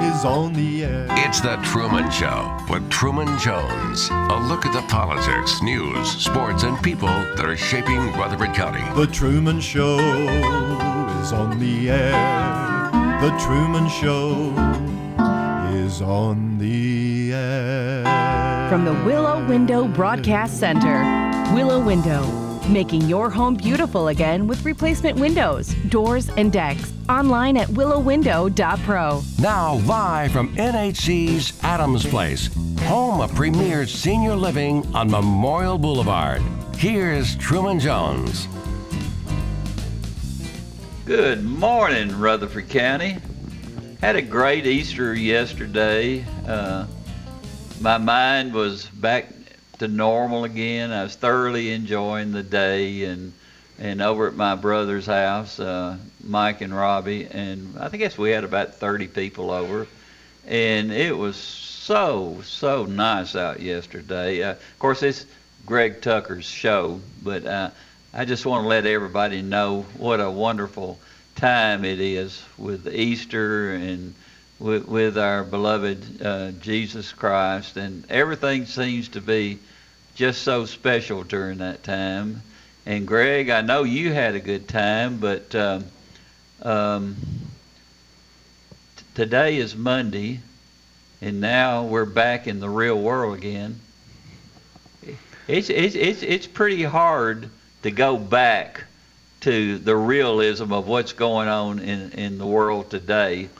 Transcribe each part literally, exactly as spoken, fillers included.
is on the air. It's The Truman Show with Truman Jones. A look at the politics, news, sports, and people that are shaping Rutherford County. The Truman Show is on the air. The Truman Show is on the air. From the Willow Window Broadcast Center. Willow Window, making your home beautiful again with replacement windows, doors, and decks. Online at willow window dot pro. Now live from N H C's Adams Place, home of premier senior living on Memorial Boulevard. Here's Truman Jones. Good morning, Rutherford County. Had a great Easter yesterday. Uh, my mind was back to normal again. I was thoroughly enjoying the day and and over at my brother's house, uh, Mike and Robbie, and I guess we had about thirty people over, and it was so, so nice out yesterday. Uh, of course, it's Greg Tucker's show, but uh, I just want to let everybody know what a wonderful time it is with Easter and with, with our beloved uh, Jesus Christ, and everything seems to be just so special during that time. And Greg, I know you had a good time, but um, um, t- today is Monday, and now we're back in the real world again. It's it's it's it's pretty hard to go back to the realism of what's going on in, in the world today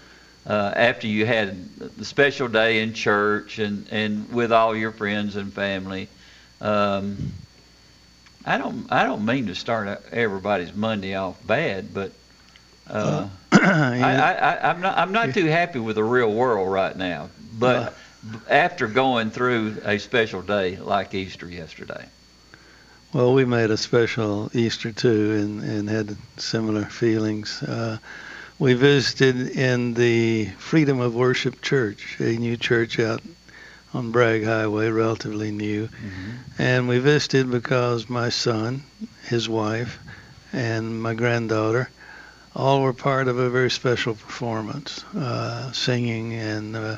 uh, after you had the special day in church and, and with all your friends and family. Um, I don't. I don't mean to start everybody's Monday off bad, but uh, yeah. I, I, I'm not. I'm not yeah. too happy with the real world right now. But uh, after going through a special day like Easter yesterday, well, we made a special Easter too, and, and had similar feelings. Uh, we visited in the Freedom of Worship Church, a new church out on Bragg Highway, relatively new. Mm-hmm. And we visited because my son, his wife, and my granddaughter all were part of a very special performance, uh, singing and uh,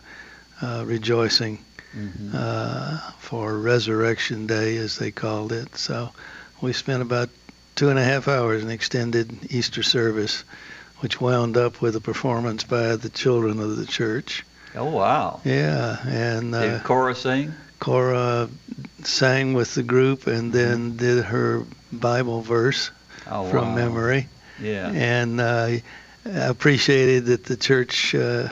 uh, rejoicing mm-hmm. uh, for Resurrection Day, as they called it. So we spent about two and a half hours in extended Easter service, which wound up with a performance by the children of the church. Oh, wow. Yeah. And uh, did Cora sing? Cora sang with the group and then mm-hmm. did her Bible verse oh, from wow. memory. Yeah. And uh, I appreciated that the church uh,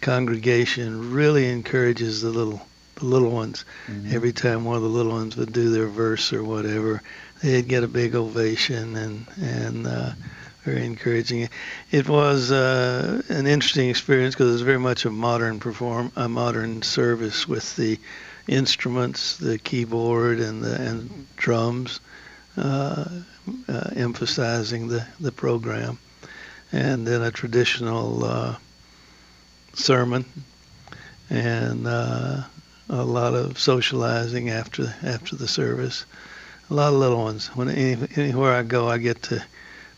congregation really encourages the little the little ones. Mm-hmm. Every time one of the little ones would do their verse or whatever, they'd get a big ovation and, and uh, very encouraging. It was uh, an interesting experience because it was very much a modern perform, a modern service with the instruments, the keyboard, and the and drums, uh, uh, emphasizing the, the program, and then a traditional uh, sermon, and uh, a lot of socializing after after the service. A lot of little ones. When any, anywhere I go, I get to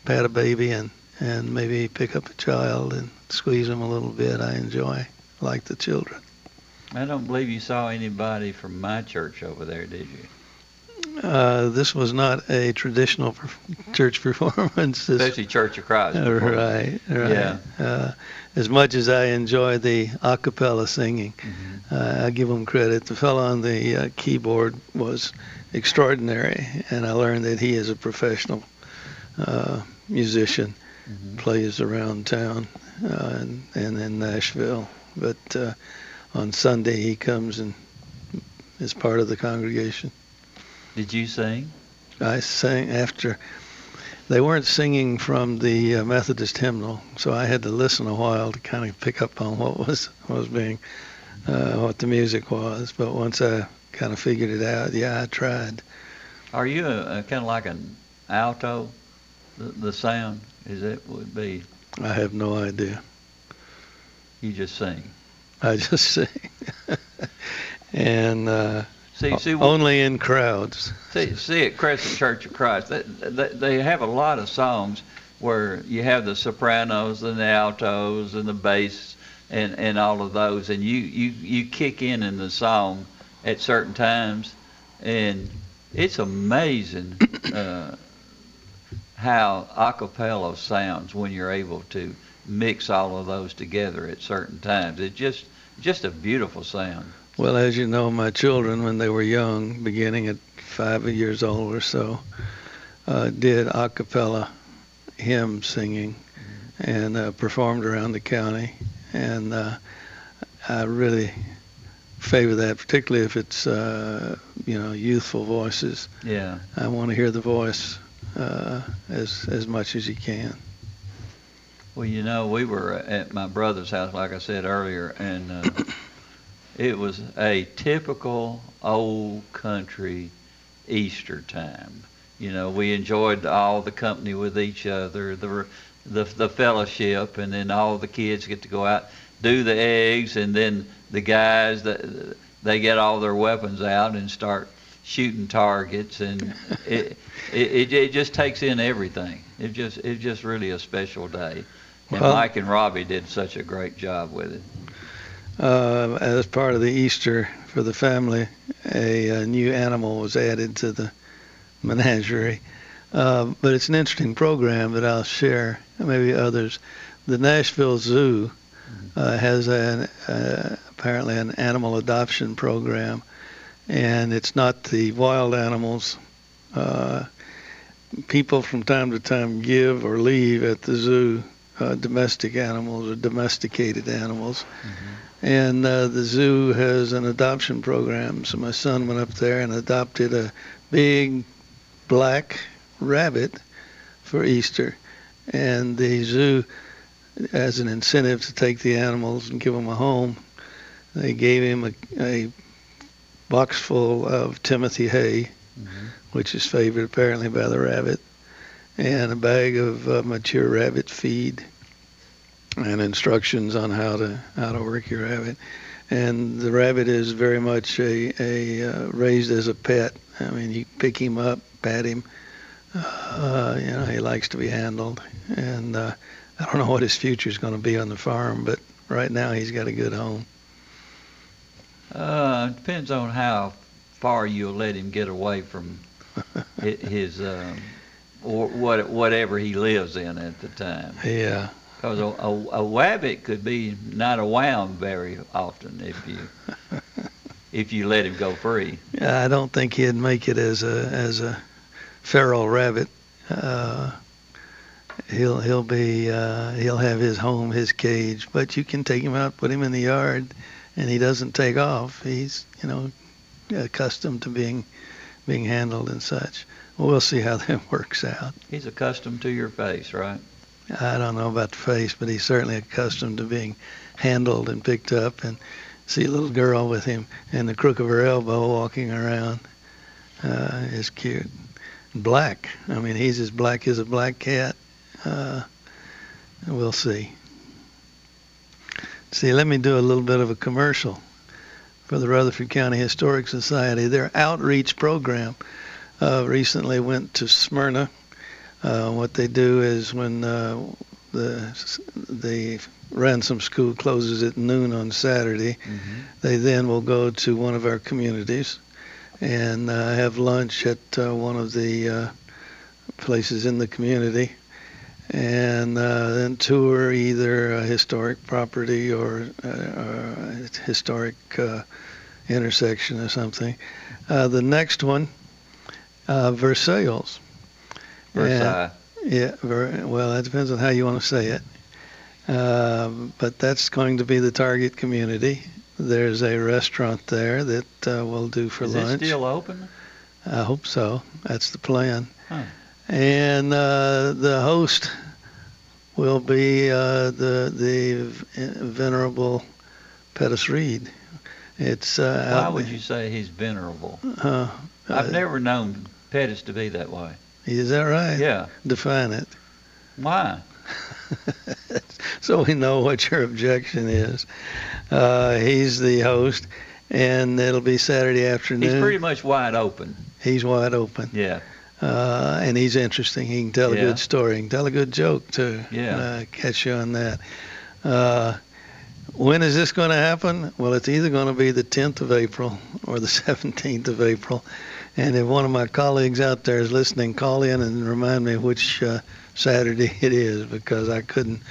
pat a baby and, and maybe pick up a child and squeeze them a little bit. I enjoy, like the children. I don't believe you saw anybody from my church over there, did you? Uh, this was not a traditional church performance. Especially Church of Christ. Right, right. Yeah. Uh, as much as I enjoy the a cappella singing, mm-hmm. uh, I give them credit. The fellow on the uh, keyboard was extraordinary, and I learned that he is a professional Uh, musician, mm-hmm. plays around town uh, and, and in Nashville. But uh, on Sunday he comes and is part of the congregation. Did you sing? I sang after. They weren't singing from the uh, Methodist hymnal, so I had to listen a while to kind of pick up on what was, what was being, uh, what the music was. But once I kind of figured it out. Yeah, I tried. Are you a, a, kind of like an alto? The, the sound is it would be? I have no idea. You just sing. I just sing, and uh, see, see, only in crowds. See, see at Crescent Church of Christ, they, they they have a lot of songs where you have the sopranos and the altos and the bass and, and all of those, and you, you, you kick in in the song at certain times, and it's amazing uh, how a cappella sounds when you're able to mix all of those together at certain times. It's just just a beautiful sound. Well, as you know, my children, when they were young, beginning at five years old or so, uh, did a cappella hymn singing mm-hmm. and uh, performed around the county. And uh, I really favor that, particularly if it's, uh, you know, youthful voices. Yeah. I want to hear the voice uh, as as much as you can. Well, you know, we were at my brother's house, like I said earlier, and uh, it was a typical old country Easter time. You know, we enjoyed all the company with each other, the the, the fellowship, and then all the kids get to go out, do the eggs, and then the guys, the, they get all their weapons out and start shooting targets, and it, it it just takes in everything. It just it's just really a special day, and well, Mike and Robbie did such a great job with it. Uh, as part of the Easter for the family, a, a new animal was added to the menagerie. Uh, but it's an interesting program that I'll share, and maybe others. The Nashville Zoo uh, has an uh, apparently an animal adoption program. And it's not the wild animals. Uh, people from time to time give or leave at the zoo uh, domestic animals or domesticated animals. Mm-hmm. And uh, the zoo has an adoption program. So my son went up there and adopted a big black rabbit for Easter. And the zoo, as an incentive to take the animals and give them a home, they gave him a, a box full of Timothy hay, mm-hmm. which is favored apparently by the rabbit, and a bag of uh, mature rabbit feed, and instructions on how to how to work your rabbit. And the rabbit is very much a, a uh, raised as a pet. I mean, you pick him up, pat him. Uh, you know, he likes to be handled, and uh, I don't know what his future is going to be on the farm, but right now he's got a good home. Uh, depends on how far you'll let him get away from his, um, or what, whatever he lives in at the time. Yeah. Because a, a, a wabbit could be not around very often if you if you let him go free. Yeah, I don't think he'd make it as a as a feral rabbit. Uh, he'll he'll be uh, he'll have his home, his cage, but you can take him out, put him in the yard. And he doesn't take off. He's, you know, accustomed to being being handled and such. Well, we'll see how that works out. He's accustomed to your face, right? I don't know about the face, but he's certainly accustomed to being handled and picked up. And see a little girl with him and the crook of her elbow walking around uh, is cute. Black. I mean, he's as black as a black cat. Uh, we'll see. See, let me do a little bit of a commercial for the Rutherford County Historic Society. Their outreach program uh, recently went to Smyrna. Uh, what they do is when uh, the the Ransom School closes at noon on Saturday, mm-hmm. they then will go to one of our communities and uh, have lunch at uh, one of the uh, places in the community. And uh, then tour either a historic property or, uh, or a historic uh, intersection or something. Uh, the next one, uh, Versailles. Versailles. And, yeah, ver- well, that depends on how you want to say it. Uh, but that's going to be the target community. There's a restaurant there that uh, we'll do for Is lunch. Is it still open? I hope so. That's the plan. Huh. And uh, the host will be uh, the the venerable Pettus Reed, It's uh, why would you say he's venerable? Uh, I've uh, never known Pettus to be that way. Is that right? Yeah. Define it. Why? So we know what your objection is. Uh, he's the host, and it'll be Saturday afternoon. He's pretty much wide open. He's wide open. Yeah. Uh, and he's interesting. He can tell yeah. a good story. He can tell a good joke, too. Yeah. Uh, catch you on that. Uh, when is this going to happen? Well, it's either going to be the tenth of April or the seventeenth of April. And if one of my colleagues out there is listening, call in and remind me which uh, Saturday it is, because I couldn't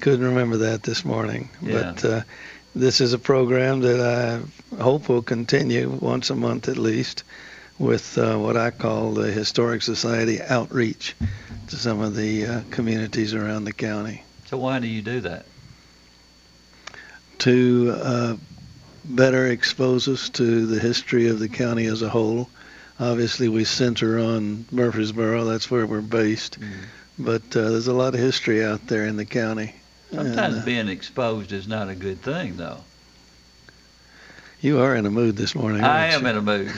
couldn't remember that this morning. Yeah. But uh, this is a program that I hope will continue once a month at least, with uh, what I call the Historic Society outreach to some of the uh, communities around the county. So why do you do that? To uh, better expose us to the history of the county as a whole. Obviously, we center on Murfreesboro. That's where we're based. Mm. But uh, there's a lot of history out there in the county. Sometimes and, uh, being exposed is not a good thing, though. You are in a mood this morning. I am you? in a mood.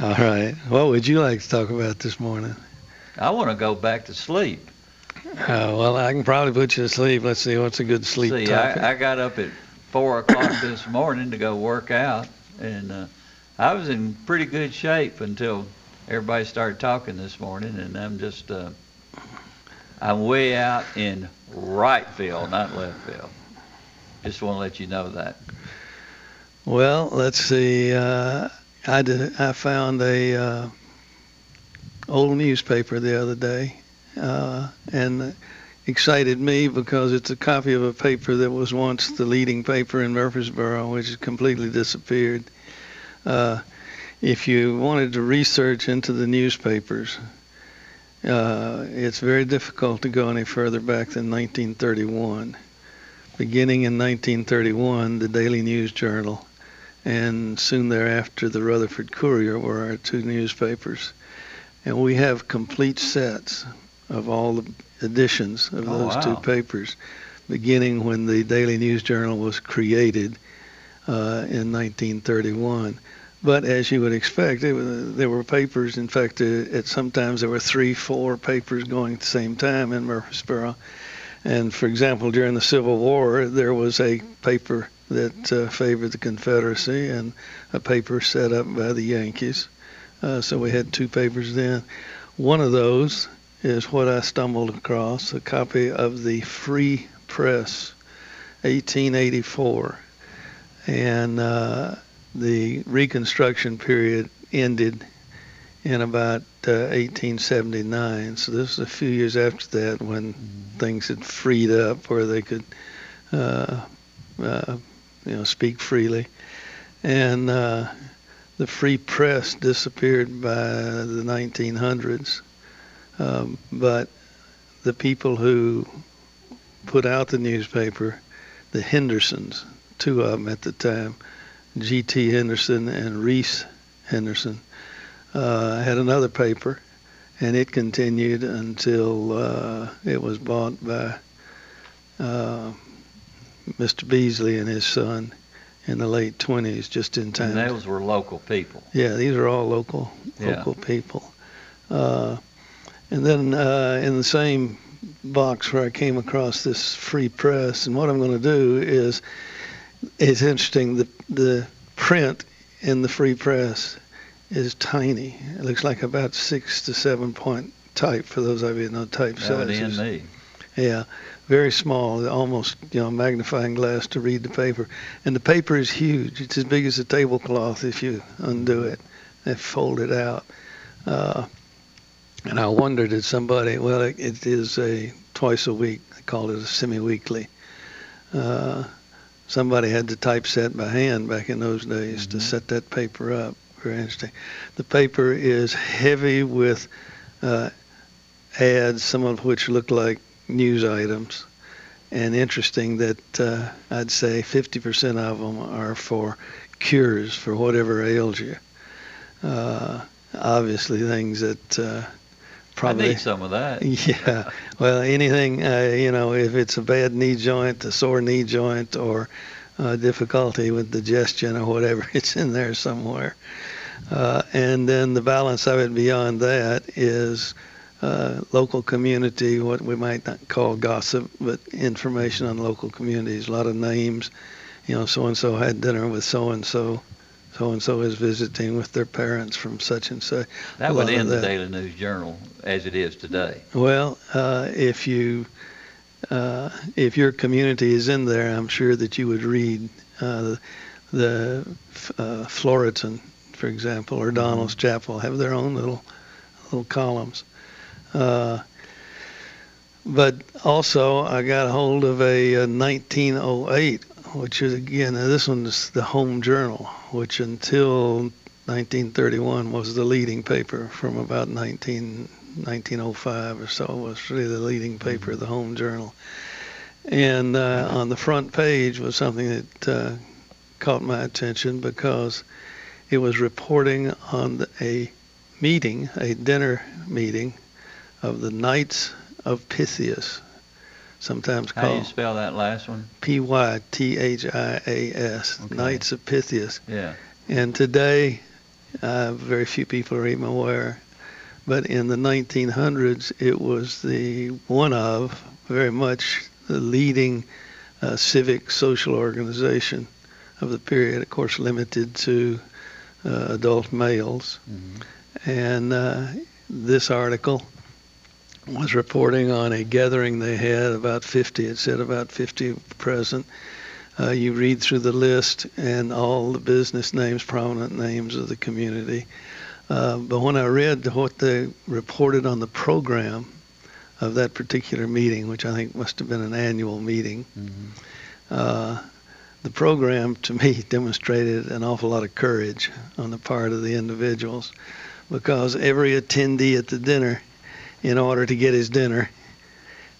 All right. What would you like to talk about this morning? I want to go back to sleep. Uh, well, I can probably put you to sleep. Let's see what's a good sleep see, topic. I, I got up at four o'clock this morning to go work out, and uh, I was in pretty good shape until everybody started talking this morning, and I'm just, uh, I'm way out in right field, not left field. Just want to let you know that. Well, let's see. Uh, I, did, I found a uh, old newspaper the other day. Uh, and excited me because it's a copy of a paper that was once the leading paper in Murfreesboro, which has completely disappeared. Uh, if you wanted to research into the newspapers, uh, it's very difficult to go any further back than nineteen thirty-one. Beginning in nineteen thirty-one, the Daily News Journal, and soon thereafter the Rutherford Courier were our two newspapers. And we have complete sets of all the editions of oh, those wow. two papers, beginning when the Daily News Journal was created uh, in nineteen thirty-one. But as you would expect, it was, there were papers. In fact, it, it, sometimes there were three, four papers going at the same time in Murfreesboro. And for example, during the Civil War, there was a paper that uh, favored the Confederacy and a paper set up by the Yankees. Uh, so we had two papers then. One of those is what I stumbled across, a copy of the Free Press, eighteen eighty-four. And uh, the Reconstruction period ended in about uh, eighteen seventy-nine. So this was a few years after that, when things had freed up where they could uh, uh, you know, speak freely. And uh, the Free Press disappeared by the nineteen hundreds. Um, but the people who put out the newspaper, the Hendersons, two of them at the time, G T Henderson and Reese Henderson, uh, had another paper, and it continued until uh, it was bought by uh, Mister Beasley and his son in the late twenties, just in time. And those were local people. Yeah, these are all local, local yeah. people. Uh, And then uh, in the same box where I came across this Free Press, and what I'm going to do is, it's interesting, the, the print in the Free Press is tiny. It looks like about six to seven point type, for those of you who know type that sizes. Would end me. Yeah, very small, almost, you know, magnifying glass to read the paper. And the paper is huge. It's as big as a tablecloth if you undo it and fold it out. Uh, And I wondered at somebody, well, it, it is a twice a week. They call it a semi-weekly. Uh, somebody had to typeset by hand back in those days mm-hmm. to set that paper up. Very interesting. The paper is heavy with uh, ads, some of which look like news items. And interesting that uh, I'd say fifty percent of them are for cures for whatever ails you. Uh, obviously things that... Uh, Probably. I need some of that. Yeah. Well, anything, uh, you know, if it's a bad knee joint, a sore knee joint, or uh, difficulty with digestion or whatever. It's in there somewhere. Uh, and then the balance of it beyond that is uh, local community, what we might not call gossip, but information on local communities, a lot of names. You know, so-and-so had dinner with so-and-so. So-and-so is visiting with their parents from such and such. That would end the Daily News Journal as it is today. Well, uh, if you uh, if your community is in there, I'm sure that you would read uh, the uh, Floriton, for example, or Donald's Chapel have their own little little columns. Uh, but also, I got hold of a, a nineteen oh eight. Which is, again, this one's the Home Journal, which until nineteen thirty-one was the leading paper. From about nineteen, nineteen oh five or so was really the leading paper, the Home Journal. And uh, on the front page was something that uh, caught my attention because it was reporting on a meeting, a dinner meeting of the Knights of Pythias. Sometimes called. How do you spell that last one? P Y T H I A S, okay. Knights of Pythias. Yeah. And today, uh, very few people are even aware, but in the nineteen hundreds, it was the one of, very much, the leading uh, civic social organization of the period, of course limited to uh, adult males. Mm-hmm. And uh, this article was reporting on a gathering they had, about fifty, it said about fifty present. Uh, you read through the list and all the business names, prominent names of the community. Uh, but when I read what they reported on the program of that particular meeting, which I think must have been an annual meeting, mm-hmm. uh, the program to me demonstrated an awful lot of courage on the part of the individuals, because every attendee at the dinner, in order to get his dinner,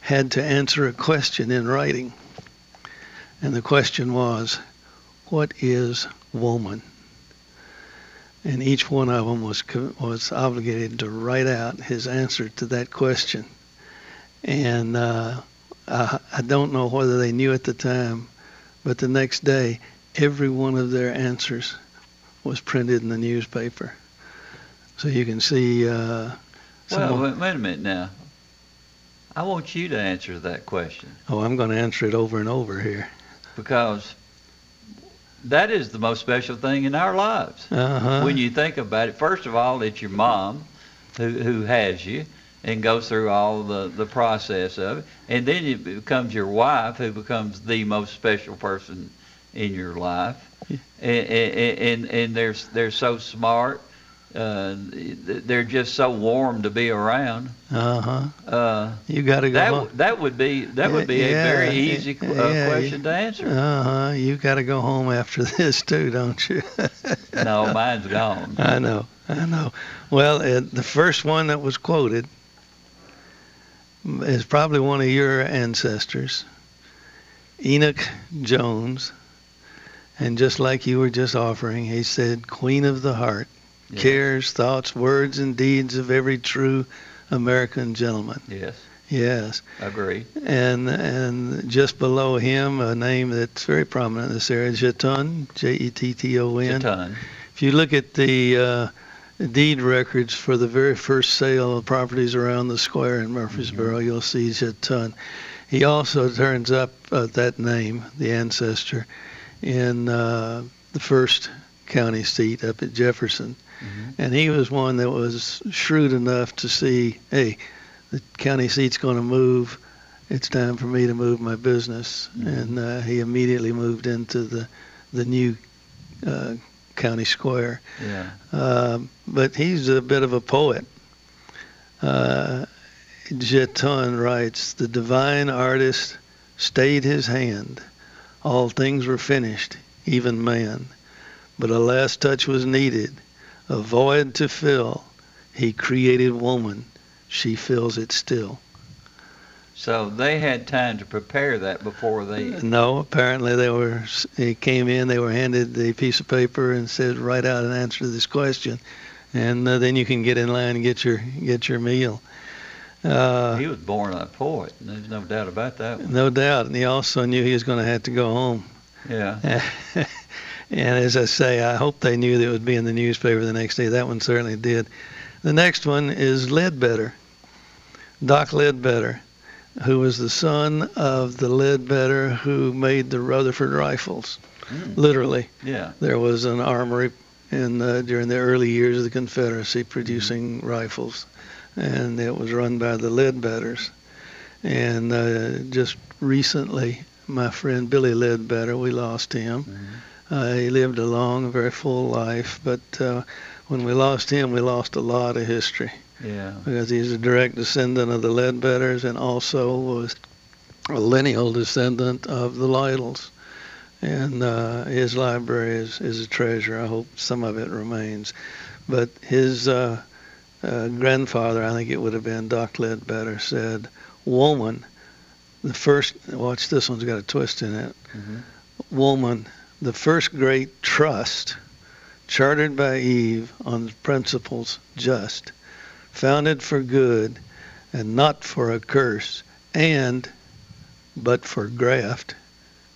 had to answer a question in writing. And the question was, what is woman? And each one of them was was obligated to write out his answer to that question. And uh, I, I don't know whether they knew at the time, but the next day, every one of their answers was printed in the newspaper. So you can see... Uh, Well, wait, wait a minute now. I want you to answer that question. Oh, I'm going to answer it over and over here. Because that is the most special thing in our lives. Uh-huh. When you think about it, first of all, it's your mom who who has you and goes through all the, the process of it. And then it becomes your wife who becomes the most special person in your life. Yeah. And, and, and, and they're, they're so smart. Uh, they're just so warm to be around. Uh-huh. Uh, you got to go that, home. That would be that would be yeah, a very easy uh, yeah, question to answer. Uh-huh. You got to go home after this too, don't you? No, mine's gone. I know. I know. Well, uh, the first one that was quoted is probably one of your ancestors, Enoch Jones, and just like you were just offering, he said, "Queen of the Heart." Yeah. Cares, thoughts, words, and deeds of every true American gentleman. Yes. Yes. I agree. And and just below him, a name that's very prominent in this area, Jetton, J E T T O N. Jetton. If you look at the uh, deed records for the very first sale of properties around the square in Murfreesboro, mm-hmm. You'll see Jetton. He also turns up uh, that name, the ancestor, in uh, the first county seat up at Jefferson. Mm-hmm. And he was one that was shrewd enough to see, hey, the county seat's going to move. It's time for me to move my business. Mm-hmm. And uh, he immediately moved into the the new uh, county square. Yeah. Uh, but he's a bit of a poet. Uh, Jetton writes, "The divine artist stayed his hand. All things were finished, even man. But a last touch was needed. A void to fill, he created woman. She fills it still." So they had time to prepare that before they... No, apparently they were. They came in, they were handed the piece of paper and said, "Write out an answer to this question, and uh, then you can get in line and get your get your meal." Uh, he was born a poet. There's no doubt about that one. No doubt, and he also knew he was going to have to go home. Yeah. And as I say, I hope they knew that it would be in the newspaper the next day. That one certainly did. The next one is Ledbetter, Doc Ledbetter, who was the son of the Ledbetter who made the Rutherford rifles, mm. literally. Yeah. There was an armory in uh, during the early years of the Confederacy producing mm. rifles, and it was run by the Ledbetters. And uh, just recently, my friend Billy Ledbetter, we lost him. Mm. Uh, he lived a long, very full life, but uh, when we lost him, we lost a lot of history. Yeah. Because he's a direct descendant of the Ledbetters and also was a lineal descendant of the Lytles. And uh, his library is, is a treasure. I hope some of it remains. But his uh, uh, grandfather, I think it would have been Doc Ledbetter, said, woman, the first, watch this one's got a twist in it, mm-hmm. woman, the first great trust chartered by Eve on principles just, founded for good and not for a curse, and, but for graft,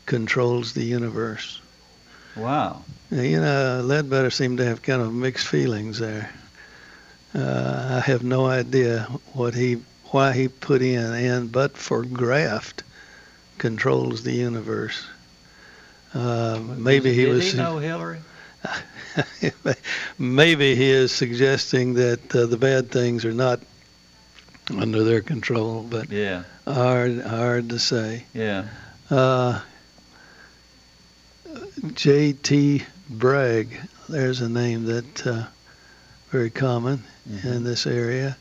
controls the universe. Wow. You know, Ledbetter seemed to have kind of mixed feelings there. Uh, I have no idea what he, why he put in, and, but for graft, controls the universe. Uh, maybe he Did was. Did he know Hillary? Maybe he is suggesting that uh, the bad things are not under their control, but yeah, hard, hard to say. Yeah. Uh, J T Bragg. There's a name that uh, very common mm-hmm. in this area.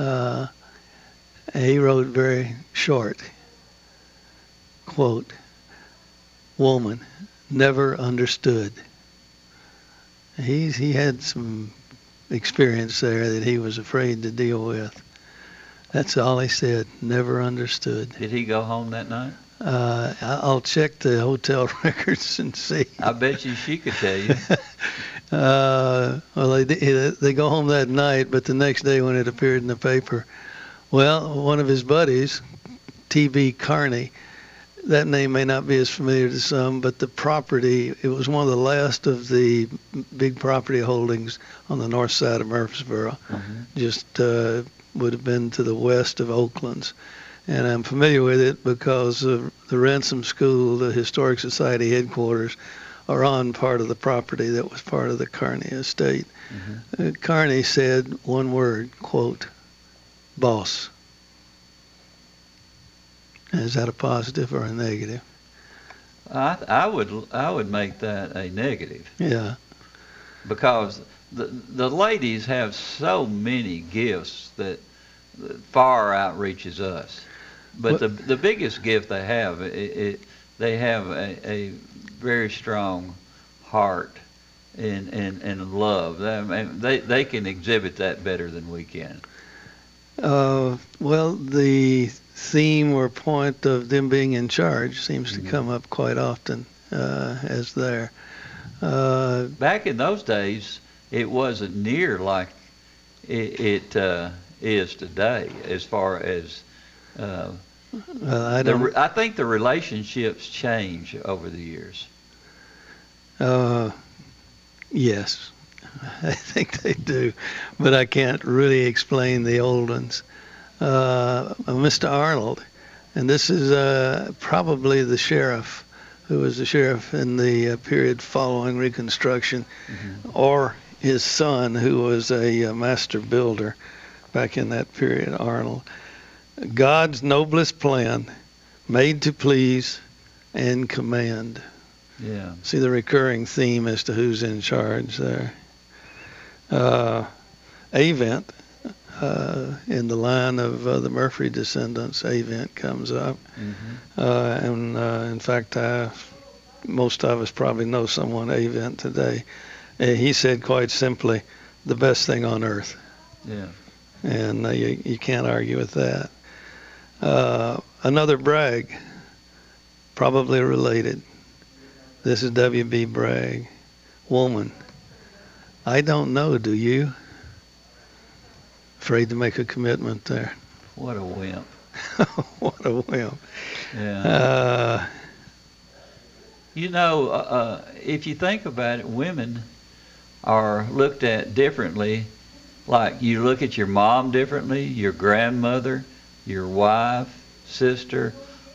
Uh, he wrote very short quote. Woman, never understood. He's, he had some experience there that he was afraid to deal with. That's all he said, never understood. Did he go home that night? Uh, I'll check the hotel records and see. I bet you she could tell you. uh, well, they, they go home that night, but the next day when it appeared in the paper, well, one of his buddies, T B Carney, that name may not be as familiar to some, but the property, it was one of the last of the big property holdings on the north side of Murfreesboro, mm-hmm. just uh, would have been to the west of Oakland's. And I'm familiar with it because of the Ransom School, the Historic Society headquarters, are on part of the property that was part of the Carney estate. Mm-hmm. Uh, Carney said one word, quote, boss. Is that a positive or a negative? I I would I would make that a negative. Yeah. Because the the ladies have so many gifts that far outreaches us. But what? the the biggest gift they have, it, it they have a, a very strong heart and and, and love. I mean, they they can exhibit that better than we can. Uh, well, the theme or point of them being in charge seems to come up quite often uh, as there. Uh, Back in those days, it wasn't near like it, it uh, is today as far as... Uh, well, I, the, I think the relationships change over the years. Uh, yes, I think they do, but I can't really explain the old ones. Uh, Mister Arnold, and this is uh, probably the sheriff, who was the sheriff in the uh, period following Reconstruction, mm-hmm. or his son, who was a uh, master builder back in that period, Arnold. God's noblest plan, made to please and command. Yeah. See the recurring theme as to who's in charge there. Uh, Avent. Uh, in the line of uh, the Murphy descendants, Avent comes up. Mm-hmm. Uh, and uh, in fact, I, most of us probably know someone, Avent, today. And he said quite simply, the best thing on earth. Yeah. And uh, you, you can't argue with that. Uh, another Bragg, probably related. This is W B Bragg. Woman, I don't know, do you? Afraid to make a commitment there. What a wimp. What a wimp. Yeah. Uh, You know, uh, if you think about it, women are looked at differently. Like you look at your mom differently, your grandmother, your wife, sister,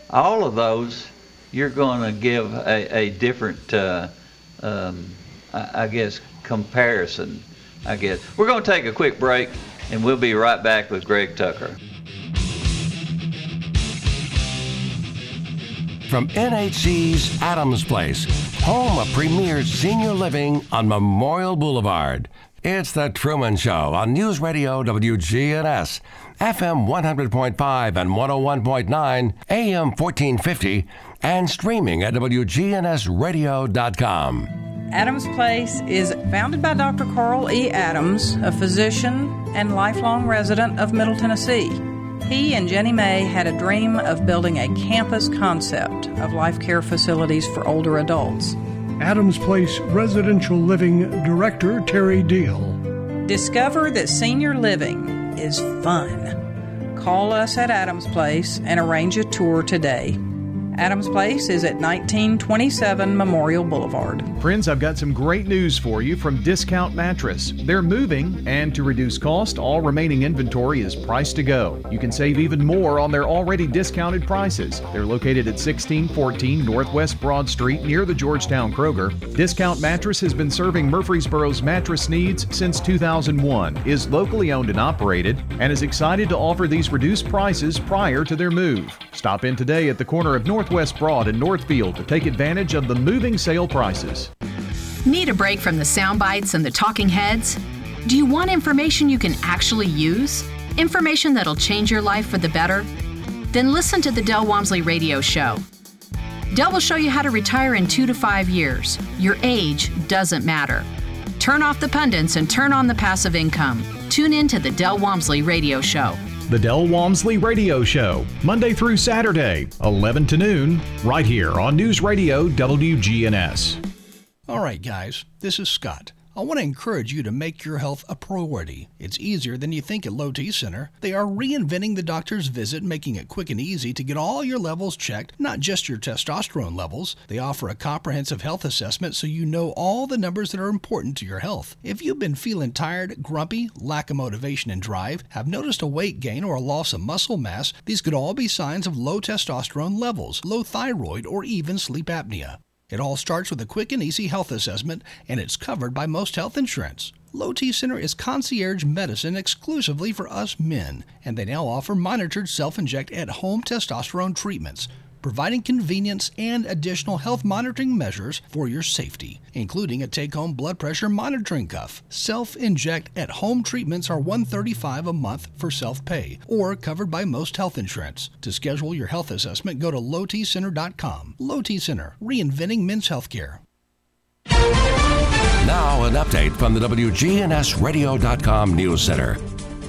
all of those, you're going to give a, a different, uh, um, I, I guess, comparison, I guess. We're going to take a quick break, and we'll be right back with Greg Tucker. From N H C's Adams Place, home of premier senior living on Memorial Boulevard. It's The Truman Show on News Radio W G N S, F M one hundred point five and one oh one point nine, A M fourteen fifty, and streaming at W G N S radio dot com. Adams Place is founded by Doctor Carl E. Adams, a physician and lifelong resident of Middle Tennessee. He and Jenny May had a dream of building a campus concept of life care facilities for older adults. Adams Place Residential Living Director Terry Deal. Discover that senior living is fun. Call us at Adams Place and arrange a tour today. Adams Place is at nineteen twenty-seven Memorial Boulevard. Friends, I've got some great news for you from Discount Mattress. They're moving, and to reduce cost, all remaining inventory is priced to go. You can save even more on their already discounted prices. They're located at sixteen fourteen Northwest Broad Street near the Georgetown Kroger. Discount Mattress has been serving Murfreesboro's mattress needs since two thousand one, is locally owned and operated, and is excited to offer these reduced prices prior to their move. Stop in today at the corner of North Northwest Broad and Northfield to take advantage of the moving sale prices. Need a break from the sound bites and the talking heads? Do you want information you can actually use? Information that'll change your life for the better? Then listen to the Dell Wamsley Radio Show. Dell will show you how to retire in two to five years. Your age doesn't matter. Turn off the pundits and turn on the passive income. Tune in to the Dell Wamsley Radio Show. The Dell Wamsley Radio Show, Monday through Saturday, eleven to noon, right here on News Radio W G N S. All right, guys, this is Scott. I want to encourage you to make your health a priority. It's easier than you think at Low T Center. They are reinventing the doctor's visit, making it quick and easy to get all your levels checked, not just your testosterone levels. They offer a comprehensive health assessment so you know all the numbers that are important to your health. If you've been feeling tired, grumpy, lack of motivation and drive, have noticed a weight gain or a loss of muscle mass, these could all be signs of low testosterone levels, low thyroid, or even sleep apnea. It all starts with a quick and easy health assessment, and it's covered by most health insurance. Low T Center is concierge medicine exclusively for us men, and they now offer monitored self-inject at-home testosterone treatments, providing convenience and additional health monitoring measures for your safety, including a take-home blood pressure monitoring cuff. Self-inject at-home treatments are one hundred thirty-five dollars a month for self-pay or covered by most health insurance. To schedule your health assessment, go to low t center dot com. Low T Center, reinventing men's healthcare. Now an update from the W G N S radio dot com News Center.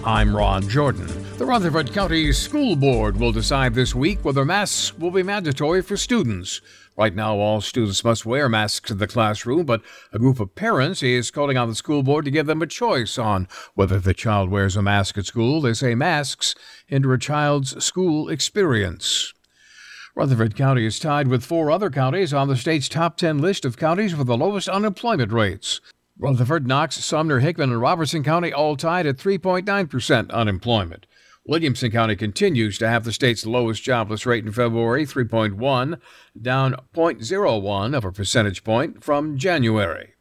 I'm Ron Jordan. The Rutherford County School Board will decide this week whether masks will be mandatory for students. Right now, all students must wear masks in the classroom, but a group of parents is calling on the school board to give them a choice on whether the child wears a mask at school. They say masks hinder a child's school experience. Rutherford County is tied with four other counties on the state's top ten list of counties with the lowest unemployment rates. Rutherford, Knox, Sumner, Hickman, and Robertson County all tied at three point nine percent unemployment. Williamson County continues to have the state's lowest jobless rate in February, three point one, down zero point zero one of a percentage point from January.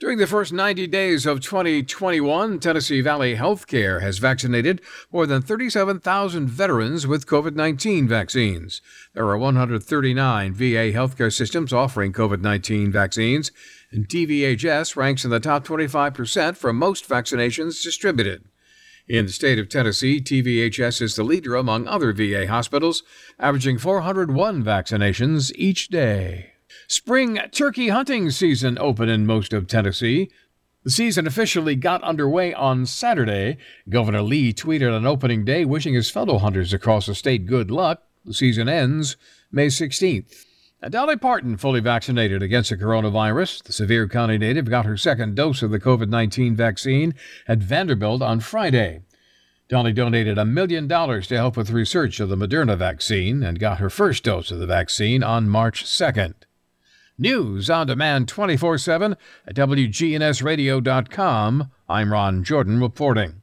During the first ninety days of twenty twenty-one, Tennessee Valley Healthcare has vaccinated more than thirty-seven thousand veterans with COVID nineteen vaccines. There are one hundred thirty-nine V A healthcare systems offering COVID nineteen vaccines, and T V H S ranks in the top twenty-five percent for most vaccinations distributed. In the state of Tennessee, T V H S is the leader among other V A hospitals, averaging four hundred one vaccinations each day. Spring turkey hunting season open in most of Tennessee. The season officially got underway on Saturday. Governor Lee tweeted on opening day wishing his fellow hunters across the state good luck. The season ends May sixteenth. Dolly Parton, fully vaccinated against the coronavirus. The Sevier County native got her second dose of the COVID nineteen vaccine at Vanderbilt on Friday. Dolly donated a million dollars to help with research of the Moderna vaccine and got her first dose of the vaccine on March second. News on demand twenty-four seven at W G N S radio dot com. I'm Ron Jordan reporting.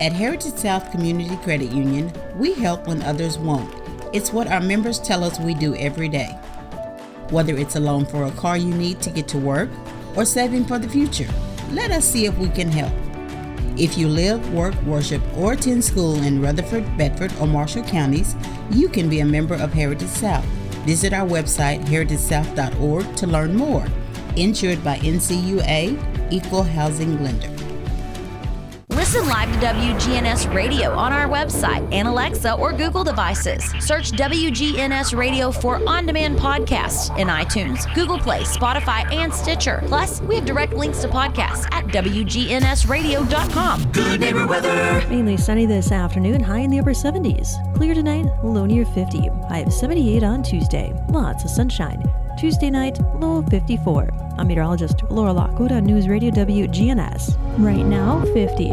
At Heritage South Community Credit Union, we help when others won't. It's what our members tell us we do every day. Whether it's a loan for a car you need to get to work or saving for the future, let us see if we can help. If you live, work, worship, or attend school in Rutherford, Bedford, or Marshall counties, you can be a member of Heritage South. Visit our website, heritage south dot org, to learn more. Insured by N C U A, Equal Housing Lender. Listen live to W G N S Radio on our website and Alexa or Google devices. Search W G N S Radio for on-demand podcasts in iTunes, Google Play, Spotify, and Stitcher. Plus, we have direct links to podcasts at W G N S radio dot com. Good neighbor weather. Mainly sunny this afternoon, high in the upper seventies. Clear tonight, low near fifty. High of seventy-eight on Tuesday. Lots of sunshine. Tuesday night, low fifty-four. I'm meteorologist Laura Lockwood on News Radio W G N S. Right now, fifty.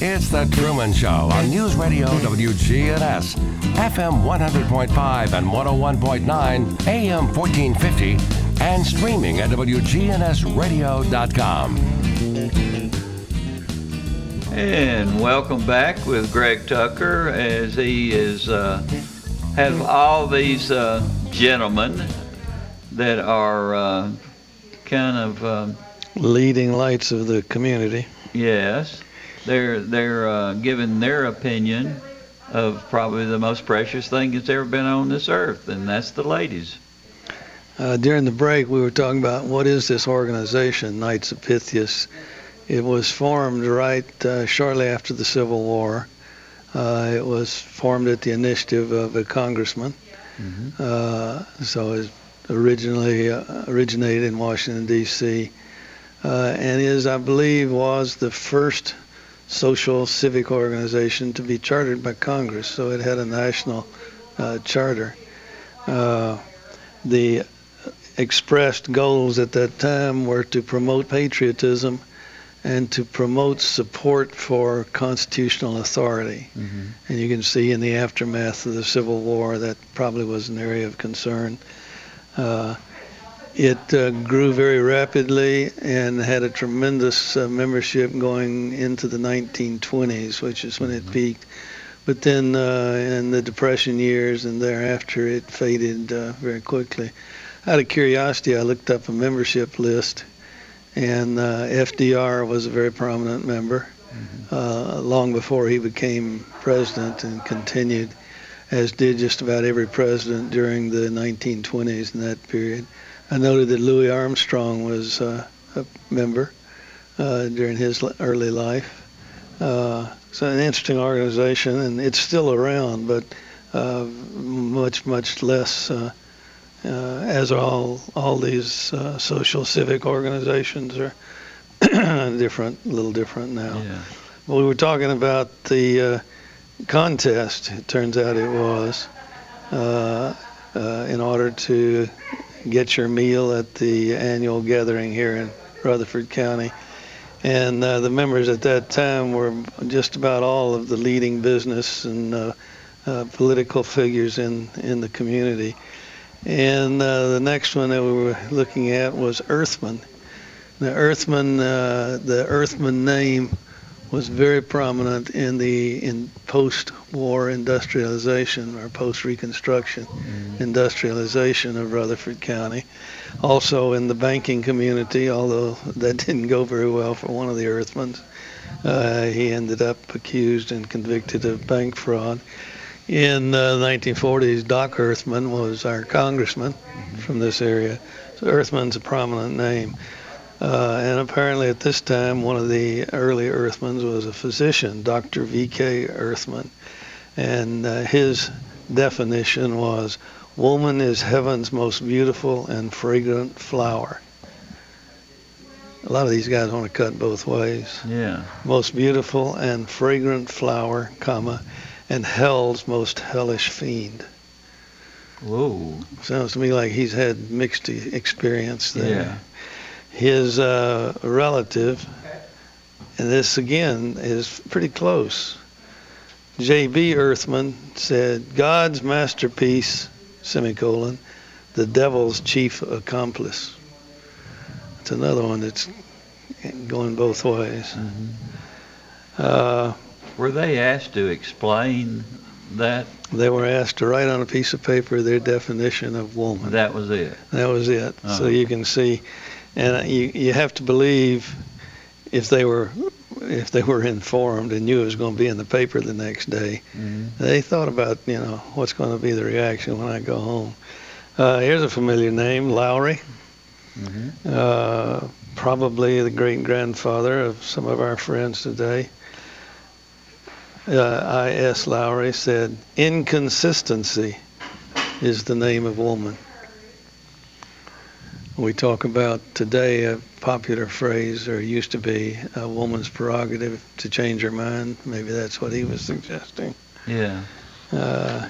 it's The Truman Show on News Radio W G N S, F M one hundred point five and one oh one point nine, A M fourteen fifty, and streaming at W G N S radio dot com. And welcome back with Greg Tucker, as he is uh, have all these uh, gentlemen that are uh, kind of uh, leading lights of the community. Yes, they're they're uh, giving their opinion of probably the most precious thing that's ever been on this earth, and that's the ladies. Uh, during the break, we were talking about what is this organization, Knights of Pythias. It was formed right uh, shortly after the Civil War. Uh, it was formed at the initiative of a congressman. Mm-hmm. Uh, so it's originally uh, originated in Washington, D C, uh, and is, I believe, was the first social civic organization to be chartered by Congress, so it had a national uh, charter. Uh, the expressed goals at that time were to promote patriotism and to promote support for constitutional authority. Mm-hmm. And you can see in the aftermath of the Civil War that probably was an area of concern. Uh, it uh, grew very rapidly and had a tremendous uh, membership going into the nineteen twenties, which is when it peaked. But then uh, in the Depression years and thereafter, it faded uh, very quickly. Out of curiosity, I looked up a membership list, and uh, F D R was a very prominent member uh, long before he became president, and continued, as did just about every president during the nineteen twenties in that period. I noted that Louis Armstrong was uh, a member uh, during his early life. Uh, it's an interesting organization, and it's still around, but uh, much, much less, uh, uh, as all all these uh, social civic organizations are different, a little different now. Yeah. Well, we were talking about the uh, contest, it turns out it was, uh, uh, in order to get your meal at the annual gathering here in Rutherford County. And uh, the members at that time were just about all of the leading business and uh, uh, political figures in, in the community. And uh, the next one that we were looking at was Earthman. The Earthman, uh, the Earthman name was very prominent in the in post-war industrialization or post-reconstruction mm-hmm. industrialization of Rutherford County. Also in the banking community, although that didn't go very well for one of the Earthmen. Uh, he ended up accused and convicted of bank fraud. In the nineteen forties, Doc Earthman was our congressman mm-hmm. from this area. So Earthman's a prominent name. Uh, and apparently at this time, one of the early Earthmans was a physician, Doctor V K Earthman. And uh, his definition was, "Woman is heaven's most beautiful and fragrant flower." A lot of these guys want to cut both ways. Yeah. Most beautiful and fragrant flower, comma, and hell's most hellish fiend. Whoa. Sounds to me like he's had mixed experience there. Yeah. His uh, relative, and this again is pretty close, J B Earthman said, "God's masterpiece, semicolon, the devil's chief accomplice." It's another one that's going both ways. Mm-hmm. Uh, were they asked to explain that? They were asked to write on a piece of paper their definition of woman. That was it. That was it. Uh-huh. So you can see, and you you have to believe if they were if they were informed and knew it was going to be in the paper the next day, mm-hmm. they thought about, you know, what's going to be the reaction when I go home. Uh, here's a familiar name, Lowry. Mm-hmm. Uh, probably the great-grandfather of some of our friends today. Uh, I S Lowry said, "Inconsistency is the name of woman." We talk about today a popular phrase, or used to be, a woman's prerogative to change her mind. Maybe that's what he was suggesting. Yeah. Uh,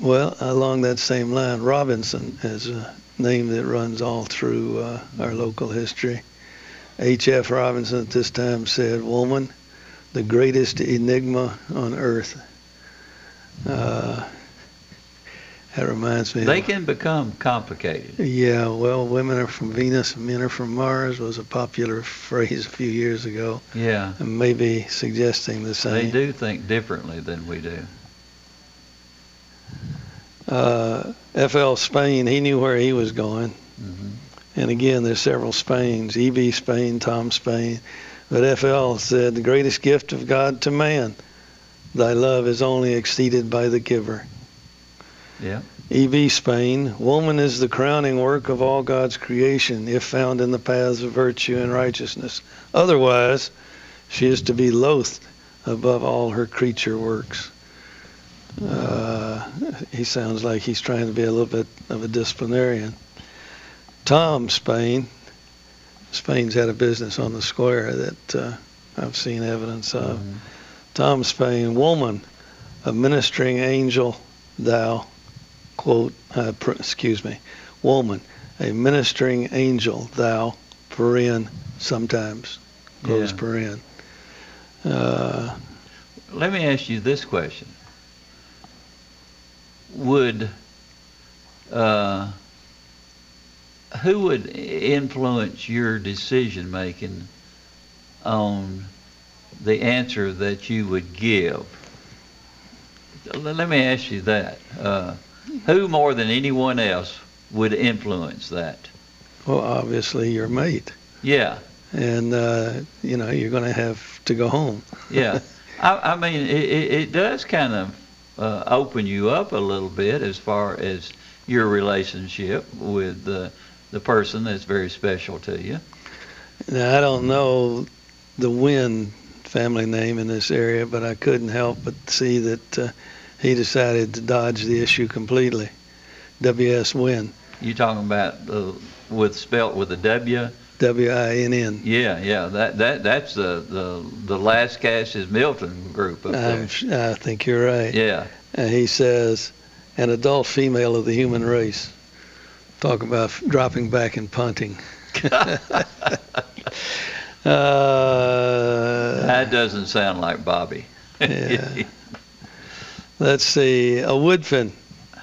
well, along that same line, Robinson is a name that runs all through uh, our local history. H F Robinson at this time said, "Woman, the greatest enigma on earth." Uh, that reminds me. They of, can become complicated. Yeah, well, women are from Venus and men are from Mars was a popular phrase a few years ago. Yeah. And maybe suggesting the same. They do think differently than we do. Uh, F L Spain, he knew where he was going. Mm-hmm. And again, there's several Spains, E B Spain, Tom Spain. But F L said, "The greatest gift of God to man, thy love is only exceeded by the giver." Yeah. E B Spain, "Woman is the crowning work of all God's creation, if found in the paths of virtue and righteousness. Otherwise, she is to be loathed above all her creature works." Uh, he sounds like he's trying to be a little bit of a disciplinarian. Tom Spain, Spain's had a business on the square that uh, I've seen evidence of. Mm-hmm. Tom Spain, "Woman, a ministering angel, thou," quote, uh, pr- excuse me, "Woman, a ministering angel, thou, paren, sometimes," close yeah. paren. Uh, Let me ask you this question. Would... Uh, Who would influence your decision making on the answer that you would give? Let me ask you that. Uh, who more than anyone else would influence that? Well, obviously your mate. Yeah. And, uh, you know, you're going to have to go home. Yeah. I, I mean, it, it does kind of uh, open you up a little bit as far as your relationship with the the person that's very special to you. Now, I don't know the Wynn family name in this area, but I couldn't help but see that uh, he decided to dodge the issue completely. W S Wynn. You talking about uh, with spelt with a W? W I N N. Yeah, yeah. That that that's the the the Last Cash is Milton group up there. I think you're right. Yeah. And he says, "An adult female of the human race." Talk about f- dropping back and punting. uh, that doesn't sound like Bobby. Yeah. Let's see. A Woodfin.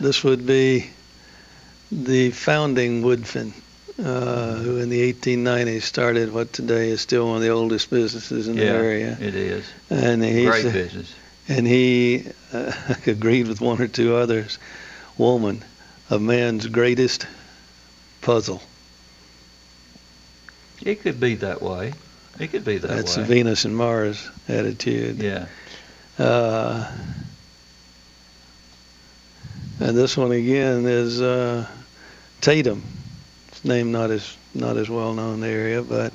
This would be the founding Woodfin. uh, who in the eighteen nineties started what today is still one of the oldest businesses in yeah, the area. It is. And he's great a, business. And he uh, agreed with one or two others, woman, a man's greatest puzzle. It could be that way. It could be that That's way. That's Venus and Mars attitude. Yeah. Uh, and this one again is uh, Tatum. His name not as not as well known in the area, but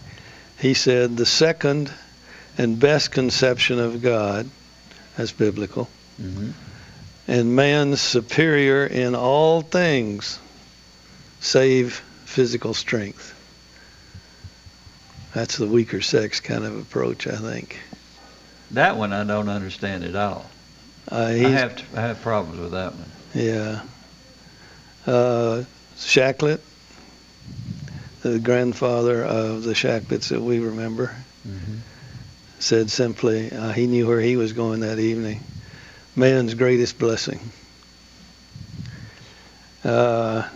he said the second and best conception of God, that's biblical, mm-hmm. and man's superior in all things, save physical strength. That's the weaker sex kind of approach, I think. That one I don't understand at all. Uh, I have to, I have problems with that one. Yeah. Uh, Shacklett, the grandfather of the Shacklets that we remember, mm-hmm. said simply, uh, he knew where he was going that evening, man's greatest blessing. Uh,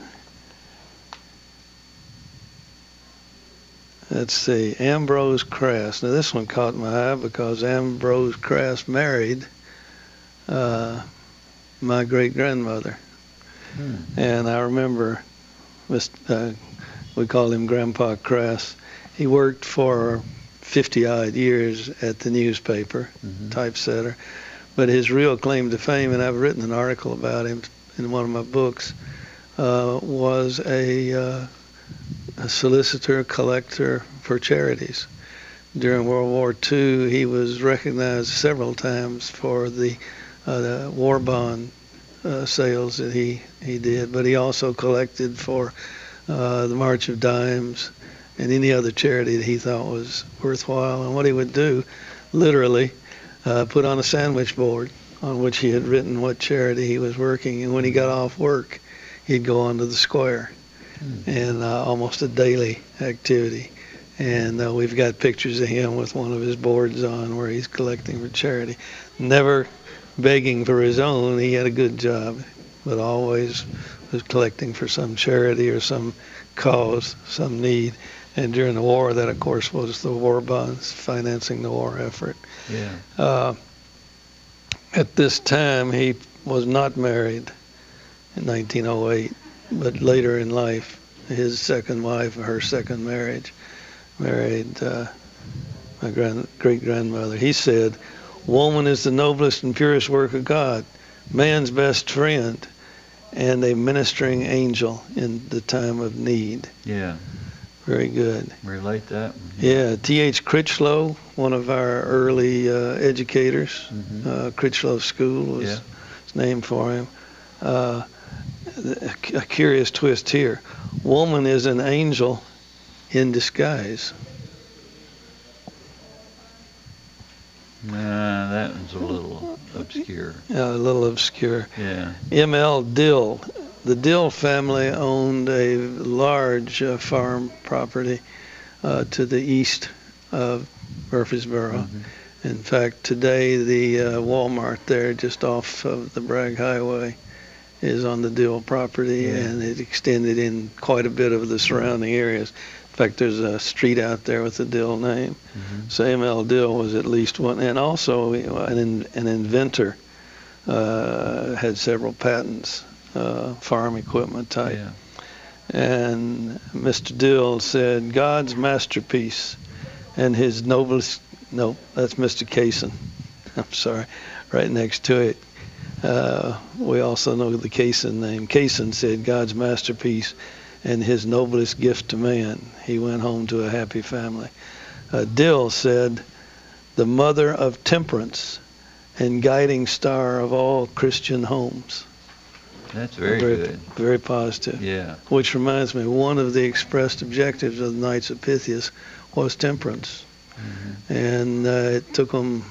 Let's see, Ambrose Crass. Now this one caught my eye because Ambrose Crass married uh, my great-grandmother. Hmm. And I remember, uh, we called him Grandpa Crass. He worked for fifty-odd years at the newspaper, mm-hmm. typesetter. But his real claim to fame, and I've written an article about him in one of my books, uh, was a... Uh, a solicitor, collector for charities. During World War Two, he was recognized several times for the, uh, the war bond uh, sales that he, he did, but he also collected for uh, the March of Dimes and any other charity that he thought was worthwhile. And what he would do, literally, uh, put on a sandwich board on which he had written what charity he was working, and when he got off work, he'd go onto the square. And uh, almost a daily activity. And uh, we've got pictures of him with one of his boards on where he's collecting for charity. Never begging for his own. He had a good job, but always was collecting for some charity or some cause, some need. And during the war, that, of course, was the war bonds, financing the war effort. Yeah. Uh, at this time, he was not married in nineteen oh eight. But later in life, his second wife, her second marriage, married uh, my grand, great-grandmother. He said, woman is the noblest and purest work of God, man's best friend, and a ministering angel in the time of need. Yeah. Very good. Relate that. Mm-hmm. Yeah, T H Critchlow, one of our early uh, educators, mm-hmm. uh, Critchlow School was yeah. his name for him. Uh, A curious twist here. Woman is an angel in disguise. Nah, that one's a little obscure. Yeah, a little obscure. Yeah. M L Dill. The Dill family owned a large uh, farm property uh, to the east of Murfreesboro. Mm-hmm. In fact, today the uh, Walmart there just off of the Bragg Highway is on the Dill property, yeah. and it extended in quite a bit of the surrounding areas. In fact, there's a street out there with the Dill name. Mm-hmm. So M L Dill was at least one, and also an, an inventor, uh, had several patents, uh, farm equipment type. Yeah. And Mister Dill said, God's masterpiece and his noblest, no, that's Mister Kaysen, I'm sorry, right next to it. Uh, we also know the Kaysen name. Kaysen said, God's masterpiece and his noblest gift to man. He went home to a happy family. Uh, Dill said, the mother of temperance and guiding star of all Christian homes. That's very, very good. Very positive. Yeah. Which reminds me, one of the expressed objectives of the Knights of Pythias was temperance. Mm-hmm. And uh, it took them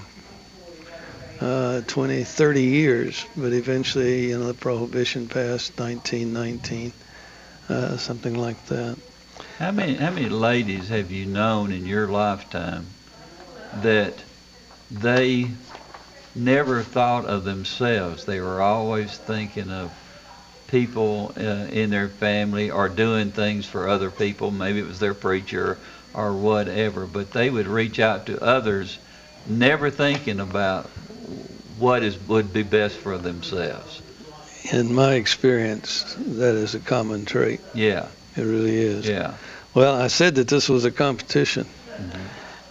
Uh, twenty, thirty years, but eventually, you know, the Prohibition passed, nineteen nineteen, uh, something like that. How many how many ladies have you known in your lifetime that they never thought of themselves? They were always thinking of people uh, in their family or doing things for other people. Maybe it was their preacher or whatever, but they would reach out to others, never thinking about what is would be best for themselves. In my experience, that is a common trait. Yeah. It really is. Yeah. Well, I said that this was a competition. Mm-hmm.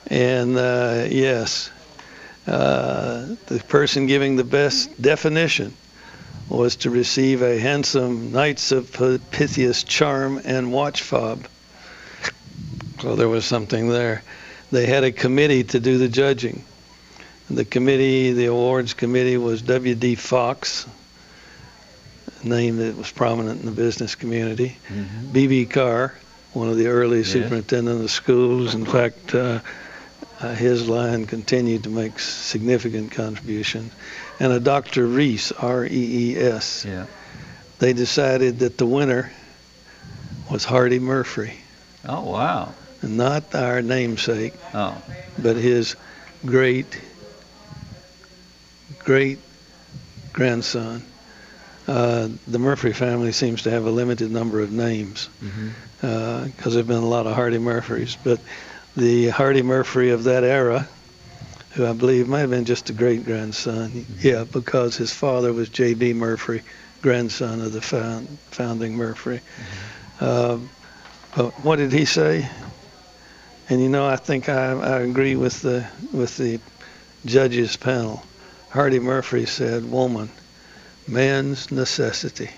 And uh, yes, uh, the person giving the best definition was to receive a handsome Knights of Pythias charm and watch fob. So there was something there. They had a committee to do the judging. The committee, the awards committee, was W D Fox, a name that was prominent in the business community. Mm-hmm. B B Carr, one of the early yes. superintendents of schools. In fact, uh, uh, his line continued to make significant contributions. And a Doctor Rees, R E E S. Yeah. They decided that the winner was Hardy Murphy. Oh, wow. Not our namesake, oh. but his great, great grandson. Uh, the Murphy family seems to have a limited number of names because mm-hmm. uh, there have been a lot of Hardy Murphys. But the Hardy Murphy of that era, who I believe might have been just a great grandson, mm-hmm. yeah, because his father was J B Murphy, grandson of the found, founding Murphy. Mm-hmm. Uh, but what did he say? And you know, I think I, I agree with the with the judges panel. Hardy Murphy said, "Woman, man's necessity."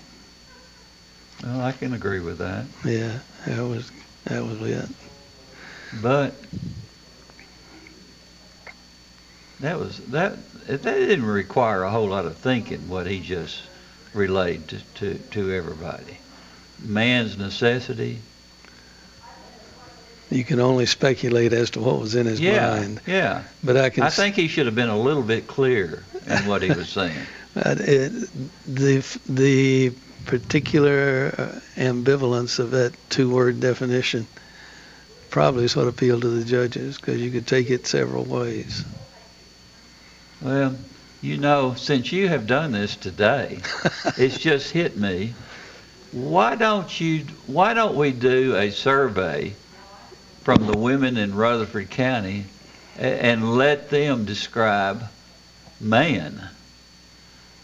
Well, I can agree with that. Yeah, that was that was it. But that was that. That didn't require a whole lot of thinking. What he just relayed to to, to everybody, man's necessity. You can only speculate as to what was in his yeah, mind. Yeah, but I can. I think he should have been a little bit clearer in what he was saying. it, the the particular ambivalence of that two-word definition probably is what appealed to the judges, because you could take it several ways. Well, you know, since you have done this today, it's just hit me. Why don't you? Why don't we do a survey from the women in Rutherford County and let them describe man?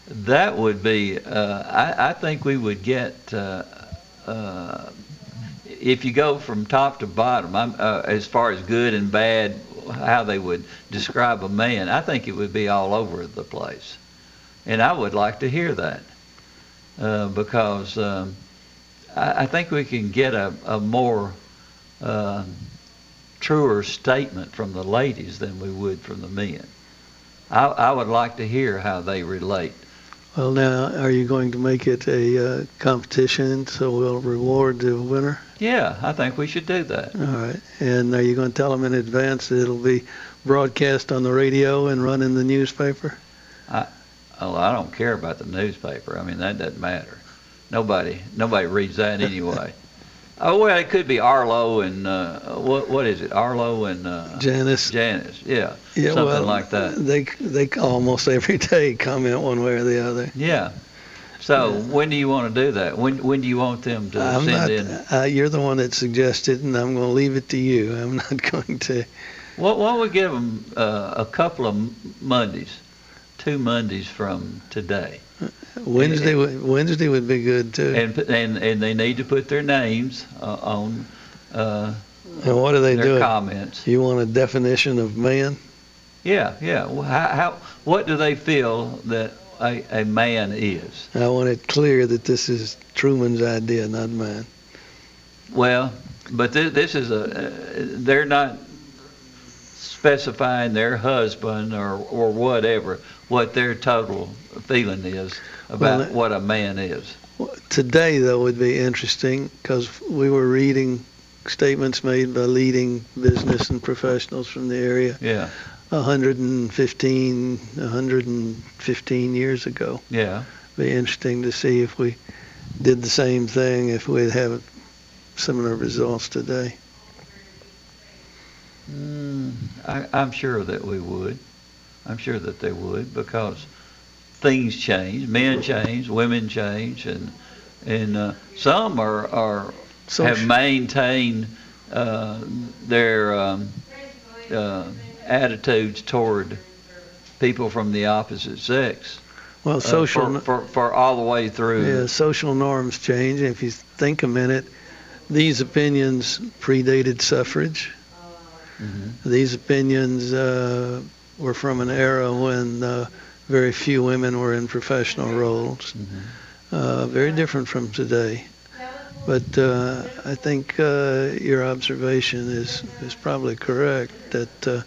That would be, uh, I, I think we would get, uh, uh, if you go from top to bottom, I'm, uh, as far as good and bad, how they would describe a man, I think it would be all over the place. And I would like to hear that uh, because um, I, I think we can get a, a more uh, truer statement from the ladies than we would from the men. I, I would like to hear how they relate. Well, now, are you going to make it a uh, competition so we'll reward the winner? Yeah, I think we should do that. All right. And are you going to tell them in advance that it'll be broadcast on the radio and run in the newspaper? I, oh, I don't care about the newspaper. I mean, that doesn't matter. Nobody, nobody reads that anyway. Oh, well, it could be Arlo and, uh, what what is it, Arlo and... Uh, Janice. Janice, yeah, yeah something well, like that. They they almost every day comment one way or the other. Yeah. So yeah. When do you want to do that? When when do you want them to I'm send not, in? Uh, you're the one that suggested, and I'm going to leave it to you. I'm not going to... Well, why don't we give them uh, a couple of Mondays, two Mondays from today? Wednesday would Wednesday would be good too. And and and they need to put their names uh, on. Uh, and what are they their doing? Comments. You want a definition of man? Yeah, yeah. Well, how, how what do they feel that a, a man is? I want it clear that this is Truman's idea, not mine. Well, but th- this is a. Uh, they're not specifying their husband or or whatever. What their total feeling is about well, what a man is. Today, though, would be interesting because we were reading statements made by leading business and professionals from the area. Yeah. one hundred fifteen years ago. Yeah. Be interesting to see if we did the same thing, if we'd have similar results today. Mm, I, I'm sure that we would. I'm sure that they would, because things change, men change, women change, and and uh, some are, are have maintained uh, their um, uh, attitudes toward people from the opposite sex. Well, social uh, for, for, for all the way through. Yeah, social norms change. If you think a minute, these opinions predated suffrage. Mm-hmm. These opinions uh, were from an era when uh, very few women were in professional roles. Mm-hmm. Uh, very different from today. But uh, I think uh, your observation is, is probably correct, that uh,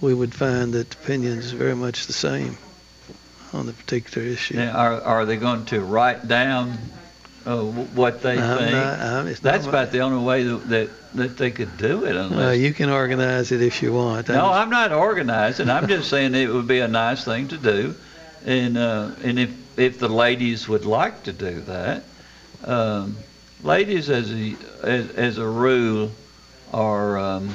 we would find that opinions are very much the same on the particular issue. Now, are are they going to write down uh, what they I'm think? Not, I'm, it's That's not about my, the only way that, that that they could do it. Unless uh, you can organize it if you want. No, I'm, I'm not organizing. I'm just saying it would be a nice thing to do, and uh, and if if the ladies would like to do that, um, ladies as a as, as a rule are, um,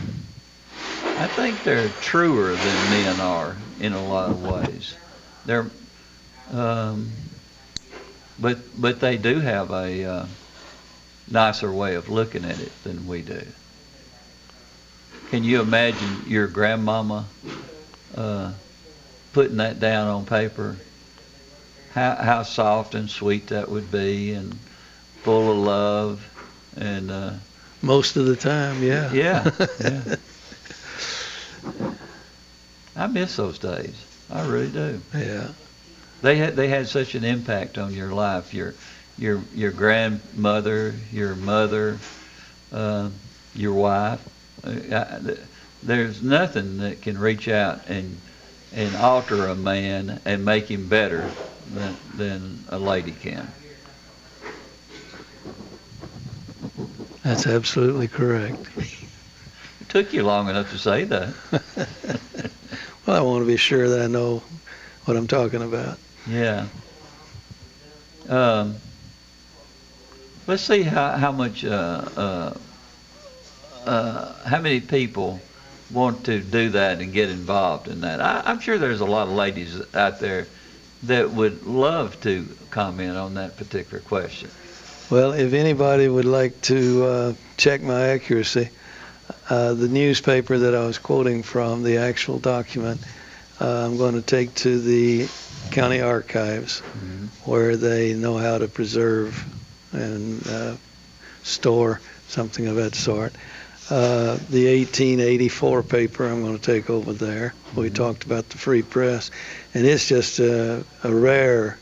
I think they're truer than men are in a lot of ways. They're. Um, but but they do have a uh, nicer way of looking at it than we do. Can you imagine your grandmama uh, putting that down on paper? How how soft and sweet that would be, and full of love, and uh, most of the time, yeah. Yeah, yeah. I miss those days. I really do. Yeah. They had they had such an impact on your life, your your your grandmother, your mother, uh, your wife. I, there's nothing that can reach out and and alter a man and make him better than than a lady can. That's absolutely correct. It took you long enough to say that. Well, I want to be sure that I know what I'm talking about. Yeah. Um, let's see how how much uh, uh, uh, how many people want to do that and get involved in that. I, I'm sure there's a lot of ladies out there that would love to comment on that particular question. Well, if anybody would like to uh, check my accuracy, uh, the newspaper that I was quoting from, the actual document, Uh, I'm going to take to the county archives, mm-hmm. where they know how to preserve and uh, store something of that sort. Uh, the eighteen eighty-four paper I'm going to take over there. Mm-hmm. We talked about the Free Press, and it's just a, a rare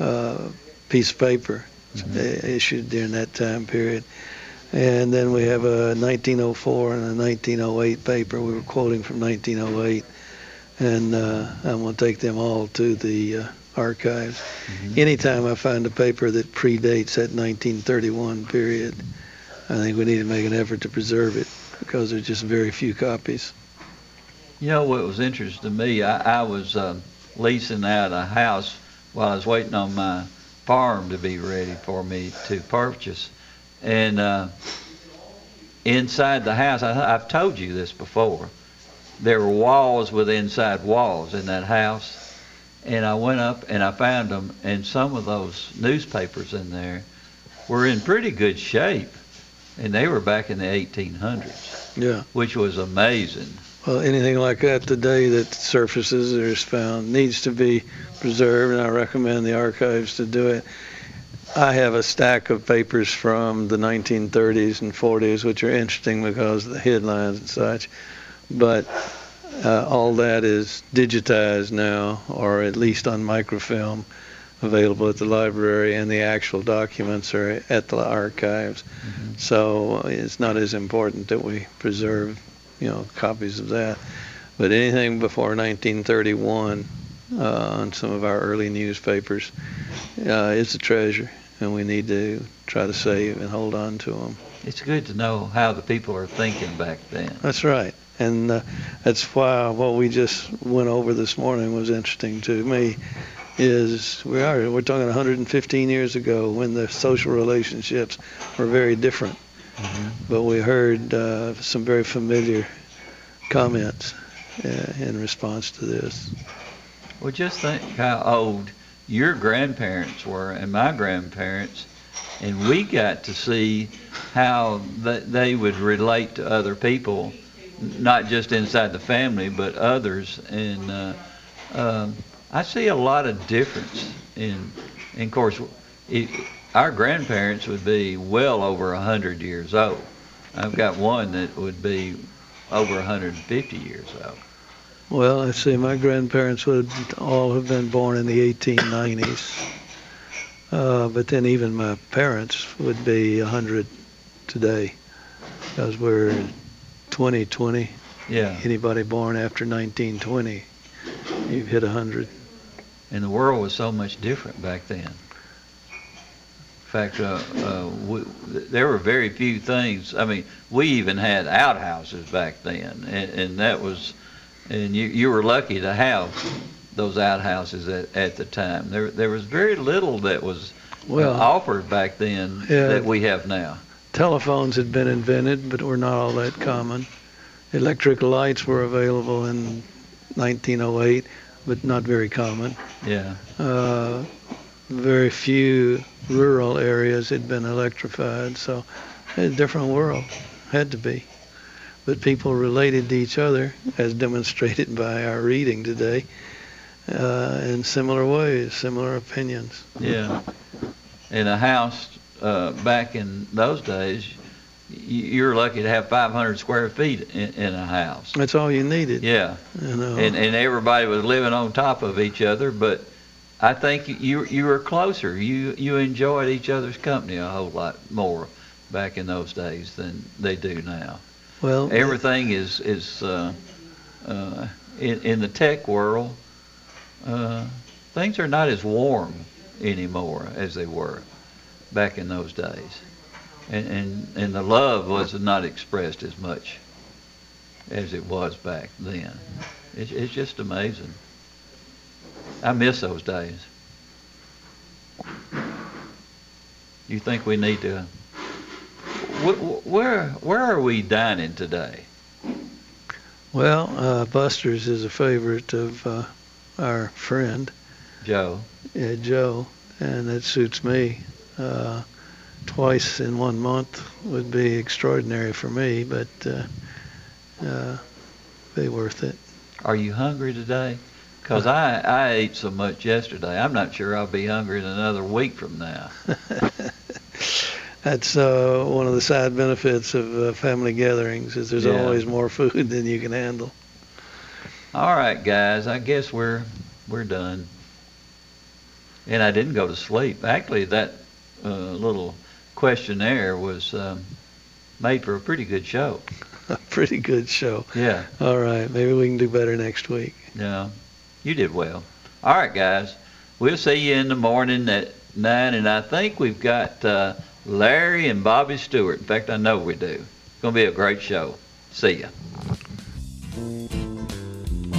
uh, piece of paper, mm-hmm. issued during that time period. And then we have a nineteen oh four and a nineteen oh eight paper. We were quoting from nineteen oh eight. And uh, I'm going to take them all to the uh, archives. Mm-hmm. Anytime I find a paper that predates that nineteen thirty-one period, I think we need to make an effort to preserve it, because there's just very few copies. You know what was interesting to me? I, I was uh, leasing out a house while I was waiting on my farm to be ready for me to purchase. And uh, inside the house, I, I've told you this before, there were walls with inside walls in that house, and I went up and I found them, and some of those newspapers in there were in pretty good shape, and they were back in the eighteen hundreds, yeah, which was amazing. Well, anything like that today that surfaces or is found needs to be preserved, and I recommend the archives to do it. I have a stack of papers from the nineteen thirties and forties, which are interesting because of the headlines and such. But uh, all that is digitized now, or at least on microfilm, available at the library, and the actual documents are at the archives. Mm-hmm. So it's not as important that we preserve, you know, copies of that. But anything before nineteen thirty-one uh, on some of our early newspapers uh, is a treasure, and we need to try to save and hold on to them. It's good to know how the people are thinking back then. That's right. And uh, that's why what we just went over this morning was interesting to me, is we are, we're talking one hundred fifteen years ago when the social relationships were very different. Mm-hmm. But we heard uh, some very familiar comments uh, in response to this. Well, just think how old your grandparents were and my grandparents and we got to see how th- they would relate to other people, not just inside the family, but others. And uh, uh, I see a lot of difference. In, and of course, it, our grandparents would be well over one hundred years old. I've got one that would be over one hundred fifty years old. Well, I see my grandparents would all have been born in the eighteen nineties. Uh, but then even my parents would be one hundred today, because we're twenty twenty. Yeah. Anybody born after nineteen twenty, you've hit one hundred. And the world was so much different back then. In fact, uh, uh, we, there were very few things. I mean, we even had outhouses back then, and, and that was, and you, you were lucky to have those outhouses at, at the time. There there was very little that was well, offered back then yeah, that we have now. Telephones had been invented, but were not all that common. Electric lights were available in nineteen oh eight, but not very common. Yeah. Uh, very few rural areas had been electrified, so a different world, had to be. But people related to each other, as demonstrated by our reading today, uh, in similar ways, similar opinions. Yeah. In a house uh, back in those days, you were lucky to have five hundred square feet in, in a house. That's all you needed. Yeah. You know. And and everybody was living on top of each other, but I think you you were closer. You you enjoyed each other's company a whole lot more back in those days than they do now. Well, everything is is uh, uh, in in the tech world. Uh, things are not as warm anymore as they were back in those days, and and, and the love was not expressed as much as it was back then. It's it's just amazing. I miss those days. You think we need to? Wh- where where are we dining today? Well, uh, Buster's is a favorite of uh, our friend Joe. Yeah, Joe, and that suits me. Uh, twice in one month would be extraordinary for me, but uh, uh, be worth it. Are you hungry today? Because I, I ate so much yesterday, I'm not sure I'll be hungry in another week from now. That's uh, one of the side benefits of uh, family gatherings, is there's yeah. always more food than you can handle. All right, guys, I guess we're we're done. And I didn't go to sleep. Actually, that uh, little questionnaire was um, made for a pretty good show. A pretty good show. Yeah. All right, maybe we can do better next week. Yeah. You did well. All right, guys. We'll see you in the morning at nine, and I think we've got uh, Larry and Bobby Stewart. In fact, I know we do. It's going to be a great show. See ya.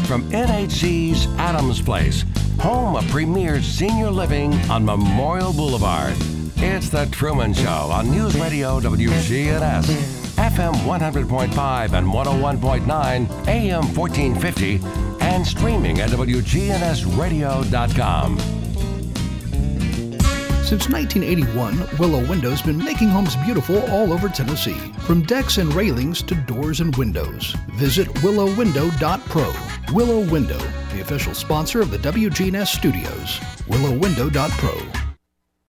From N H C's Adams Place, home of premier senior living on Memorial Boulevard, it's The Truman Show on News Radio W G N S. F M one hundred point five and one oh one point nine, A M fourteen fifty, and streaming at W G N S radio dot com. Since nineteen eighty-one, Willow Window's been making homes beautiful all over Tennessee, from decks and railings to doors and windows. Visit willow window dot pro. Willow Window, the official sponsor of the W G N S studios. willow window dot pro.